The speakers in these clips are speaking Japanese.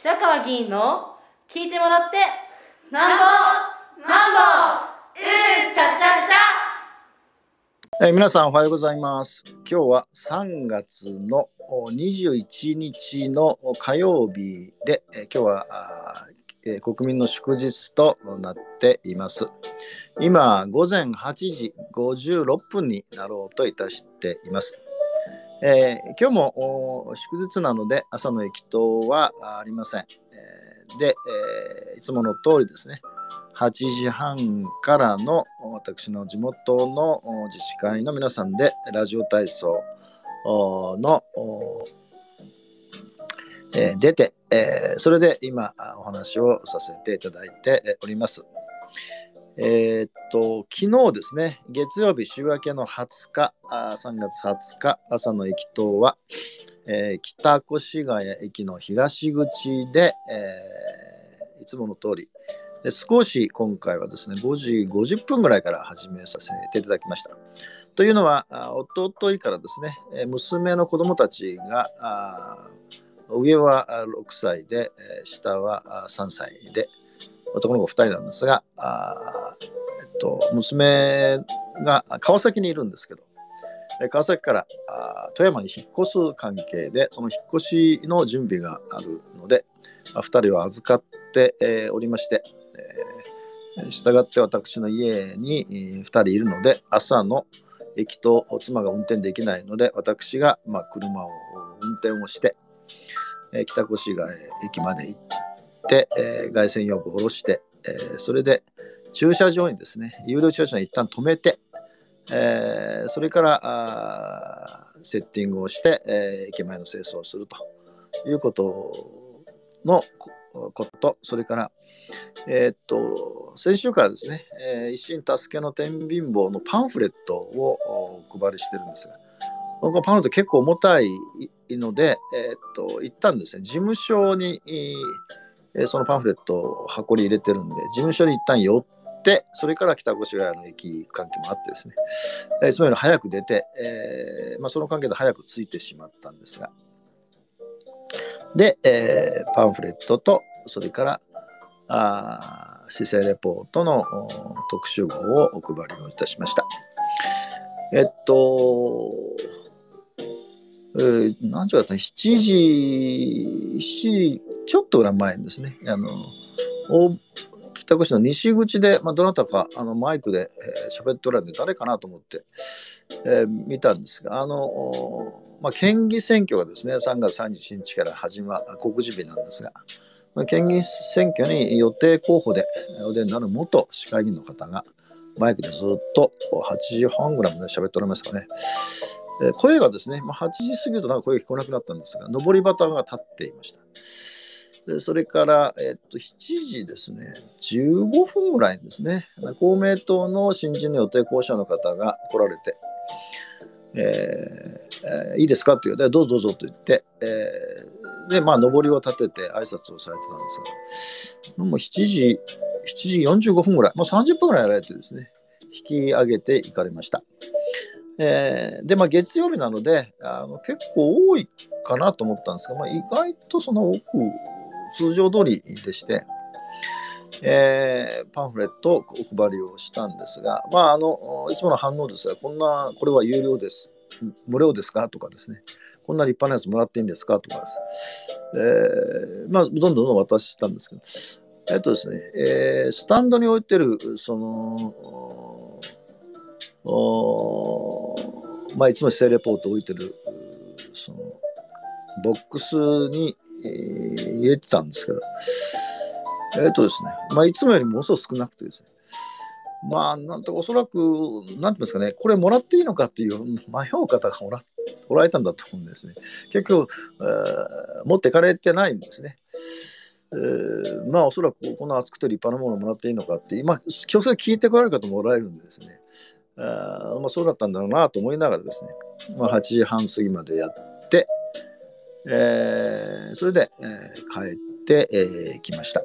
白川議員の聞いてもらってなんぼなんぼうんちゃちゃちゃ。皆さんおはようございます。今日は3月の21日の火曜日で、今日は国民の祝日となっています。今午前8時56分になろうといたしています。今日も祝日なので朝の駅頭はありません。で、いつもの通りですね、8時半からの私の地元の自治会の皆さんでラジオ体操の出て、それで今お話をさせていただいております。昨日ですね、月曜日週明けの20日、3月20日、朝の駅頭は、北越谷駅の東口で、いつもの通りで、少し今回はですね、5時50分ぐらいから始めさせていただきました。というのは、おとといからですね、娘の子供たちが、上は6歳で、下は3歳で、男の子2人なんですが、娘が川崎にいるんですけど、川崎から富山に引っ越す関係で、その引っ越しの準備があるので、2人を預かって、おりまして、従って私の家に2人いるので、朝の駅頭妻が運転できないので、私が、車を運転をして、北越谷駅まで行って、凱旋用具を下ろして、それで駐車場にですね、有料駐車場に一旦止めて、それからセッティングをして、駅前の清掃をするということ、それから、先週からですね、一心多助の天秤棒のパンフレットをお配りしてるんですが、このパンフレット結構重たいので、一旦ですね、事務所に、そのパンフレットを箱に入れてるんで、事務所に一旦寄って、それから北越谷の駅関係もあってですね、いつもより早く出て、その関係で早く着いてしまったんですが、で、パンフレットと、それから、市政レポートの特集号をお配りをいたしました。何時だったの ?7時ちょっと前にですね、北越の西口で、どなたかマイクで喋っておられて、誰かなと思って、見たんですが、県議選挙がですね、3月31日から告示日なんですが、県議選挙に予定候補でお出になる元市会議員の方が、マイクでずっと8時半ぐらいまで喋っておられましたかね。声がですね、8時過ぎるとなんか声が聞こえなくなったんですが、上り旗が立っていました。でそれから、7時ですね、15分ぐらいにですね、公明党の新人の予定候補者の方が来られて、いいですかって言うと、どうぞどうぞと言って、で、上りを立てて挨拶をされてたんですが、もう7時45分ぐらい、30分ぐらいやられてですね、引き上げていかれました。で、月曜日なので結構多いかなと思ったんですが、意外とその多く通常通りでして、パンフレットをお配りをしたんですが、いつもの反応ですが、これは有料です、無料ですかとかですね、こんな立派なやつもらっていいんですかとかです、どんどん渡したんですけど、ですね、スタンドに置いてるそのいつも市政レポートを置いてるそのボックスに、入れてたんですけど、ですね、いつもよりものすごく少なくてですね、なんとかおそらく何て言うんですかね、これもらっていいのかっていう迷う方がおられたんだと思うんですね。結局、持ってかれてないんですね。おそらくこんな厚くて立派なものをもらっていいのかって今強制聞いてこられる方もおられるんでですね、そうだったんだろうなと思いながらですね、8時半過ぎまでやって、それで、帰って、きました。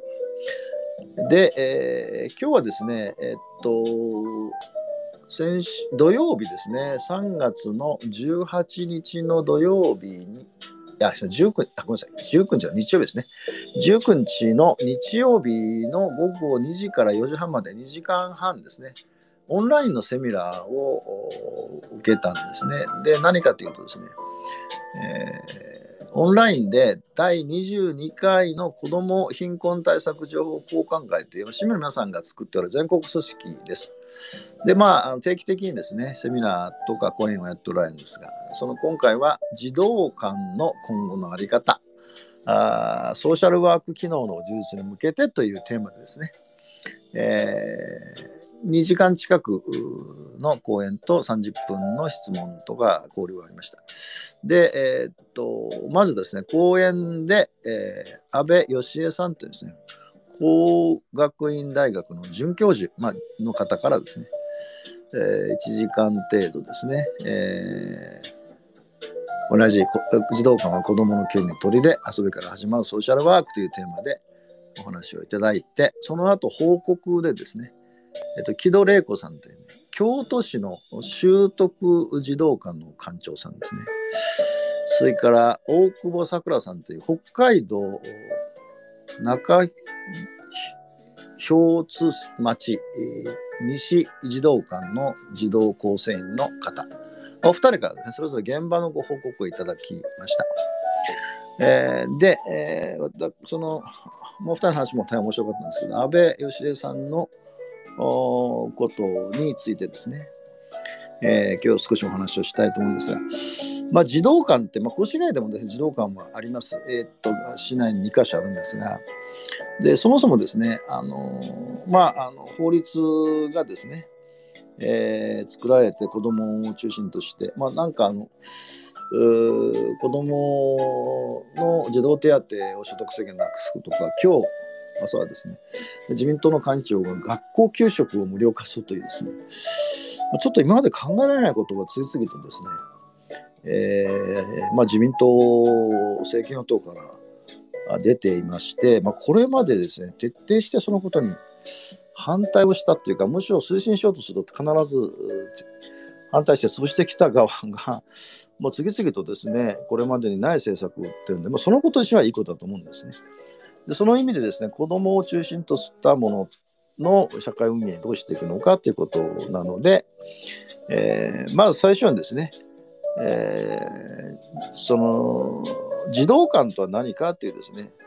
で、今日はですね、土曜日ですね、3月の18日の土曜日に、19日の日曜日の午後2時から4時半まで2時間半ですね、オンラインのセミナーを受けたんですね。で、何かというとですね、オンラインで第22回の子ども貧困対策情報交換会という市民の皆さんが作っておる全国組織です。で、定期的にですね、セミナーとか講演をやっておられるんですが、その今回は児童館の今後の在り方、ソーシャルワーク機能の充実に向けてというテーマでですね、2時間近くの講演と30分の質問とか交流がありました。で、まずですね、講演で、安倍義恵さんというですね、工学院大学の准教授、の方からですね、1時間程度ですね、同じ児童館は子どもの権利取りで遊びから始まるソーシャルワークというテーマでお話をいただいて、その後報告でですね、木戸玲子さんという、京都市の修徳児童館の館長さんですね。それから大久保さくらさんという北海道中氷津町西児童館の児童構成員の方、お二人からですね、それぞれ現場のご報告をいただきました。で、そのもう二人の話も大変面白かったんですけど、安倍義恵さんのことについてですね、今日少しお話をしたいと思うんですが、児童館って、越谷でもですね、児童館はあります。市内に2か所あるんですが、で、そもそもですね、法律がですね、作られて子どもを中心として、子どもの児童手当を所得制限なくすことか、今日朝はですね、自民党の幹事長が学校給食を無料化するというですね、ちょっと今まで考えられないことが次々とですね、自民党政権与党から出ていまして、これまでですね、徹底してそのことに反対をしたというか、むしろ推進しようとすると必ず反対して潰してきた側が次々とですね、これまでにない政策を打ってるんで、そのこと自体はいいことだと思うんですね。で、その意味でですね、子どもを中心としたものの社会運営をどうしていくのかということなので、まず最初にですね、その児童館とは何かというで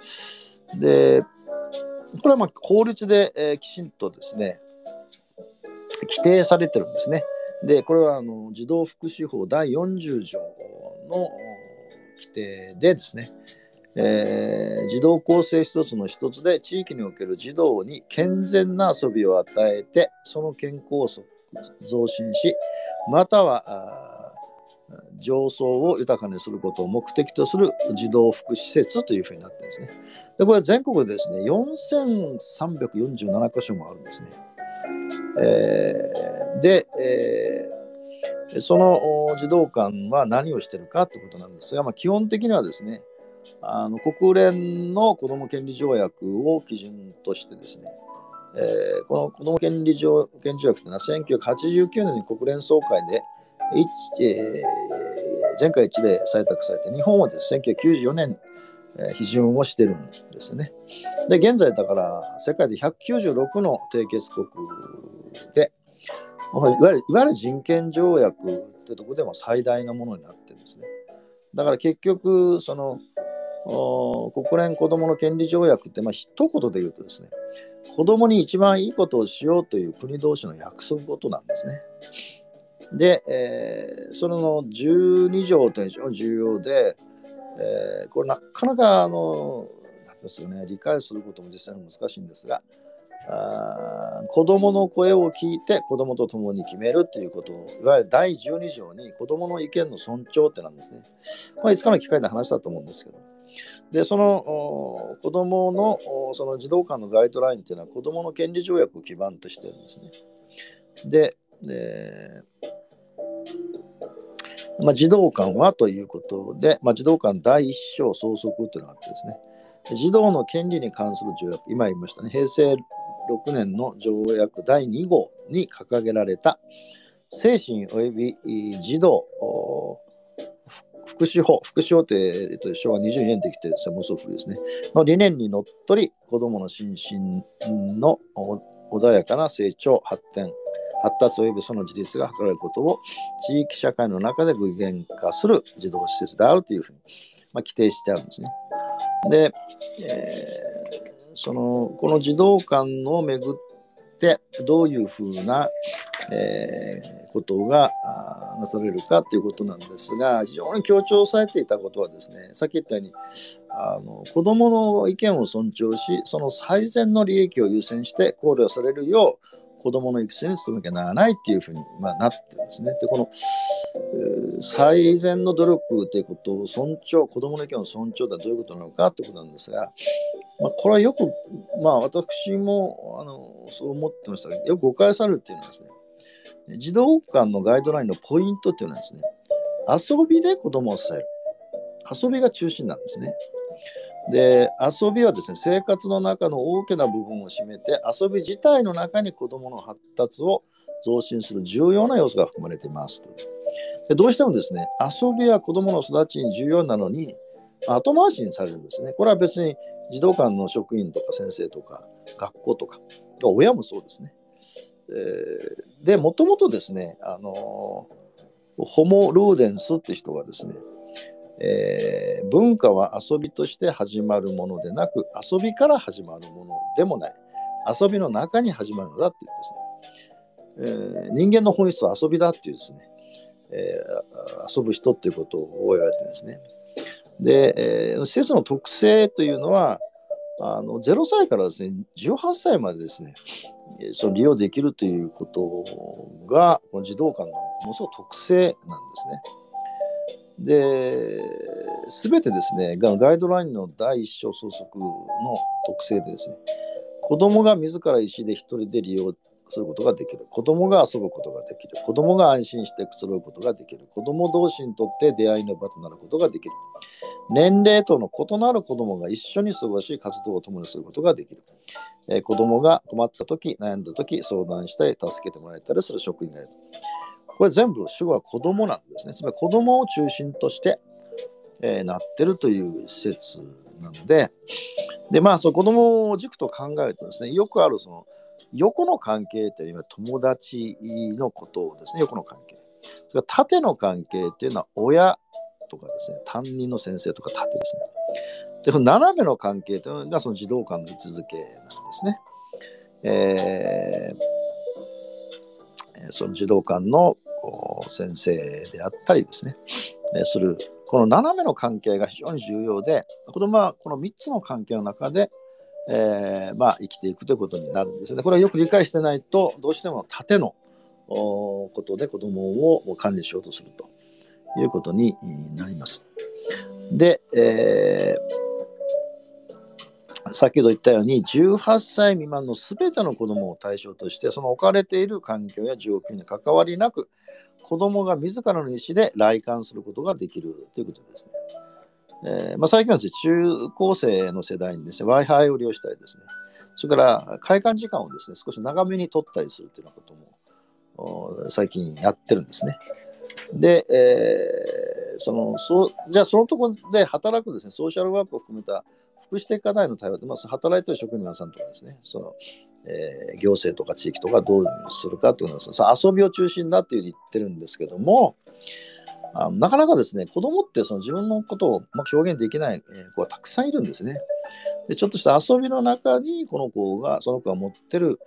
すね、で、これは法律で、きちんとですね、規定されてるんですね。で、これは児童福祉法第40条の規定でですね、児童構成施設の一つで地域における児童に健全な遊びを与えて、その健康を増進し、または情操を豊かにすることを目的とする児童福祉施設というふうになってるんですね。で、これは全国でですね、4347箇所もあるんですね。その児童館は何をしてるかということなんですが、基本的にはですね、国連の子ども権利条約を基準としてですね、この子ども権利条約というのは1989年に国連総会で全会一致で採択されて、日本はですね、1994年、批准をしてるんですね。で、現在だから世界で196の締結国で、いわゆる人権条約というところでも最大のものになってるんですね。だから結局、その国連子どもの権利条約って、一言で言うとですね、子どもに一番いいことをしようという国同士の約束事なんですね。で、その12条というのが非常に重要で、これなかなか理解することも実際に難しいんですが、子どもの声を聞いて子どもと共に決めるということを、いわゆる第12条に子どもの意見の尊重ってなんですね。いつかの機会で話したと思うんですけど、で、その子どものその児童館のガイドラインというのは子どもの権利条約を基盤としているんですね。で、児童館はということで、児童館第1章総則というのがあってですね、児童の権利に関する条約、今言いましたね、平成6年の条約第2号に掲げられた精神及び児童福祉法って、昭和22年できてですね、妄想風ですね、の理念にのっとり、子どもの心身の穏やかな成長、発達及びその自立が図られることを地域社会の中で具現化する児童施設であるというふうに、規定してあるんですね。で、この児童館をめぐってどういうふうな、ことがなされるかということなんですが、非常に強調されていたことはですね、さっき言ったように子どもの意見を尊重し、その最善の利益を優先して考慮されるよう子どもの育成に努めなきゃならないっていうふうに、なってるんですね。で、この、最善の努力ということを尊重、子どもの意見を尊重とはどういうことなのかということなんですが、これはよく、私もそう思ってましたが、よく誤解されるっていうのはですね、児童館のガイドラインのポイントっていうのはですね、遊びで子どもを支える、遊びが中心なんですね。で、遊びはですね、生活の中の大きな部分を占めて、遊び自体の中に子どもの発達を増進する重要な要素が含まれていますと。で、どうしてもですね、遊びは子どもの育ちに重要なのに後回しにされるんですね。これは別に児童館の職員とか先生とか学校とか親もそうですね。で、もともとですね、ホモ・ルーデンスって人がですね、文化は遊びとして始まるものでなく、遊びから始まるものでもない、遊びの中に始まるのだって言うんですね。人間の本質は遊びだっていうですね、遊ぶ人っていうことを言われてですね。で、施設の特性というのは、0歳からですね、18歳までですね、その利用できるということが、この児童館のものすごい特性なんですね。で、全てですね、ガイドラインの第一章総則の特性でですね、子どもが自ら意思で一人で利用することができる、子どもが遊ぶことができる、子どもが安心してくつろぐことができる、子ども同士にとって出会いの場となることができる、年齢との異なる子どもが一緒に過ごし、活動を共にすることができる、子どもが困ったとき、悩んだとき、相談したり、助けてもらえたりする職員がいる。これ全部主語は子どもなんですね。つまり子どもを中心として、なってるという施設なので、で、その子どもを軸と考えるとですね、よくあるその横の関係というのは友達のことをですね、横の関係。それから縦の関係というのは親とかですね、担任の先生とか縦ですね。で、その斜めの関係というのがその児童館の位置づけなんですね。その児童館の先生であったりですね、するこの斜めの関係が非常に重要で、子どもはこの3つの関係の中で、生きていくということになるんですね。これはよく理解してないと、どうしても縦のことで子どもを管理しようとするということになります。で、先ほど言ったように18歳未満の全ての子どもを対象として、その置かれている環境や状況に関わりなく、子どもが自らの意思で来館することができるということですね。最近はですね、中高生の世代にですね、Wi-Fi を利用したりですね、それから開館時間をですね、少し長めに取ったりするというようなことも最近やってるんですね。で、じゃあそのところで働くですね、ソーシャルワークを含めた福祉的課題の対応で、働いている職員の皆さんとかですね、行政とか地域とかどうするかというのは、遊びを中心だというふうに言ってるんですけども、なかなかですね、子どもってその自分のことを表現できない子がたくさんいるんですね。で、ちょっとした遊びの中にその子が持ってる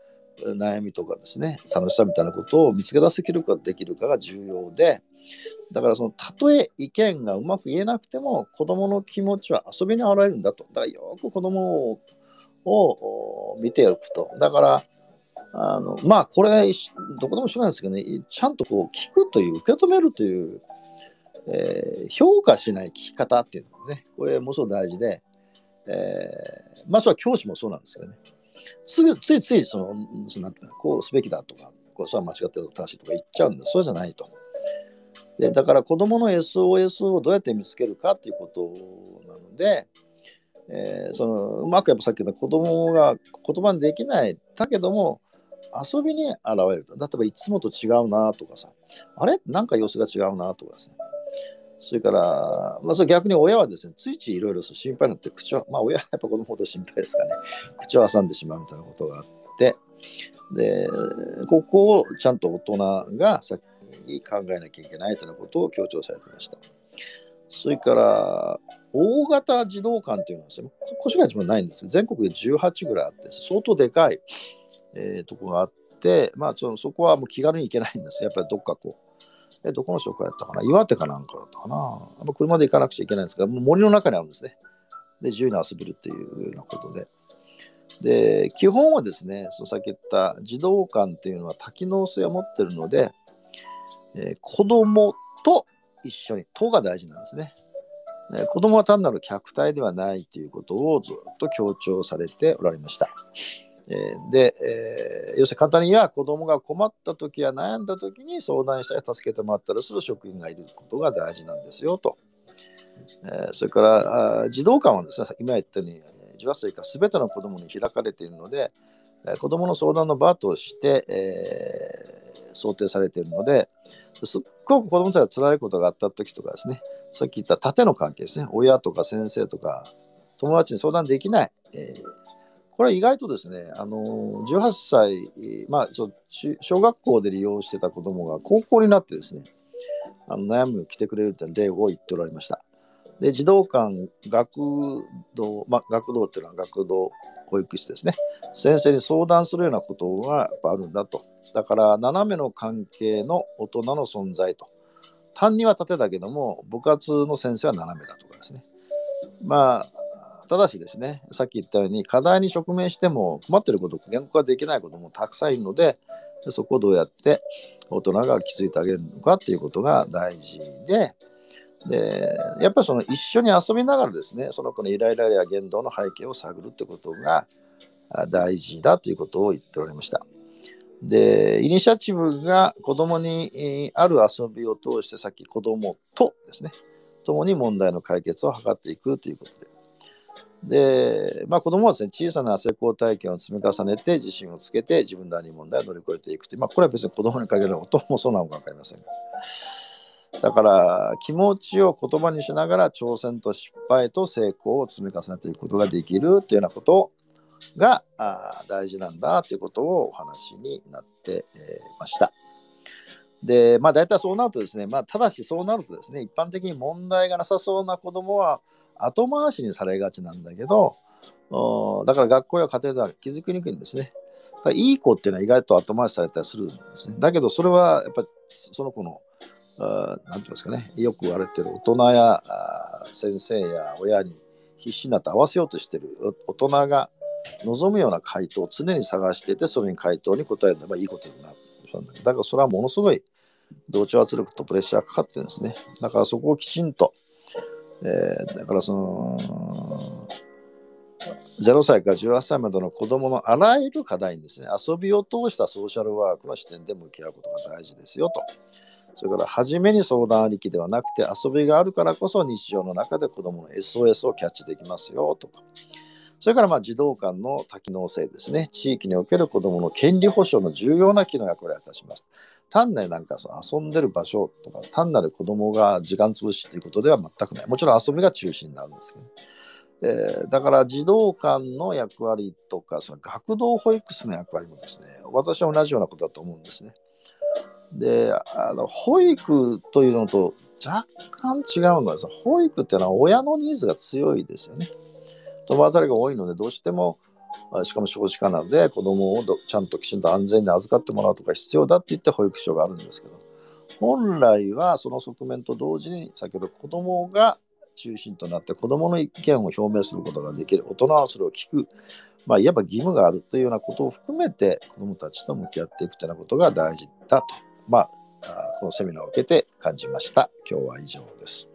悩みとかですね、楽しさみたいなことを見つけ出せるかできるかが重要で、だからたとえ意見がうまく言えなくても、子どもの気持ちは遊びに表れるんだと。だからよく子どもを見ておくと。だからこれどこでも一緒なんですけどね、ちゃんと聞くという、受け止めるという、評価しない聞き方っていうのですね、これもすごく大事で、それは教師もそうなんですけどね、ついこうすべきだとか、それは間違ってるとか正しいとか言っちゃうんです。そうじゃないと。で、だから子どもの SOS をどうやって見つけるかということなので、うまくさっき言った子どもが言葉にできないだけども遊びに現れると、例えばいつもと違うなとかさ、あれなんか様子が違うなとかですね、それから、まあ、それ逆に親はですね、ついついいろいろ心配になって口を、まあ、親はやっぱ子供ほど心配ですかね、口を挟んでしまうみたいなことがあって、でここをちゃんと大人が先に考えなきゃいけないということを強調されていました。それから大型児童館というのはですね、越谷にもないんです。全国で18ぐらいあって、相当でかい、とこがあって、まあ、そこはもう気軽に行けないんです。やっぱりどっかこうどこの紹介だったかな、岩手かなんかだったかな、やっぱ車で行かなくちゃいけないんですが、もう森の中にあるんですね。で、自由に遊べるっていうようなことで。で、基本はですね、さっき言った児童館というのは多機能性を持っているので、子供と一緒に、とが大事なんですね。子供は単なる虐待ではないということをずっと強調されておられました。で、要するに簡単に言えば子どもが困った時や悩んだ時に相談したり助けてもらったりする職員がいることが大事なんですよと、それから児童館はですね、今言ったように18歳以下全ての子どもに開かれているので、子どもの相談の場として、想定されているので、すっごく子どもたちが辛いことがあった時とかですね、さっき言った縦の関係ですね、親とか先生とか友達に相談できない、これは意外とですね、18歳、まあ、小学校で利用してた子どもが高校になってですね、悩みを来てくれるという例を言っておられました。で、児童館、学童、まあ、学童というのは学童保育士ですね、先生に相談するようなことがやっぱあるんだと。だから、斜めの関係の大人の存在と。担任は縦だけども、部活の先生は斜めだとかですね。まあただしですね、さっき言ったように課題に直面しても困っていること、言語化できないこともたくさんいるので、そこをどうやって大人が気づいてあげるのかっていうことが大事で、やっぱり一緒に遊びながらですね、その子のイライラや言動の背景を探るってことが大事だということを言っておられました。で、イニシアチブが子どもにある遊びを通して、さっき子どもとですね、共に問題の解決を図っていくということで。で、まあ、子どもはですね、小さな成功体験を積み重ねて自信をつけて自分なりに問題を乗り越えていくという、まあ、これは別に子どもに限らない、大人もそうなのか分かりません。だから気持ちを言葉にしながら挑戦と失敗と成功を積み重ねていくことができるというようなことが大事なんだということをお話になってました。で、まあ、大体そうなるとですね、まあ、ただしそうなるとですね、一般的に問題がなさそうな子どもは後回しにされがちなんだけど、だから学校や家庭では気づきにくいんですね。いい子っていうのは意外と後回しされたりするんですね。だけどそれはやっぱりその子の何て言うんですかね、よく言われてる大人や先生や親に必死になって合わせようとしてる大人が望むような回答を常に探していて、それに回答に答えるのがいいことになる。だからそれはものすごい同調圧力とプレッシャーがかかってるんですね。だからそこをきちんとだから0歳から18歳までの子どものあらゆる課題にですね、遊びを通したソーシャルワークの視点で向き合うことが大事ですよと。それから初めに相談ありきではなくて、遊びがあるからこそ日常の中で子どもの SOS をキャッチできますよとか。それからまあ児童館の多機能性ですね、地域における子どもの権利保障の重要な機能がこれを果たします。単なるなんか遊んでる場所とか、単なる子どもが時間潰しということでは全くない。もちろん遊びが中心になるんですけど、だから児童館の役割とか、その学童保育士の役割もですね、私は同じようなことだと思うんですね。で、保育というのと若干違うのはですね、保育っていうのは親のニーズが強いですよね。共働きが多いので、どうしてもしかも少子化なので子どもをちゃんときちんと安全に預かってもらうとか必要だって言って保育所があるんですけど、本来はその側面と同時に先ほど子どもが中心となって子どもの意見を表明することができる、大人はそれを聞く、まあ、いわば義務があるというようなことを含めて子どもたちと向き合っていくというようなことが大事だと、まあ、このセミナーを受けて感じました。今日は以上です。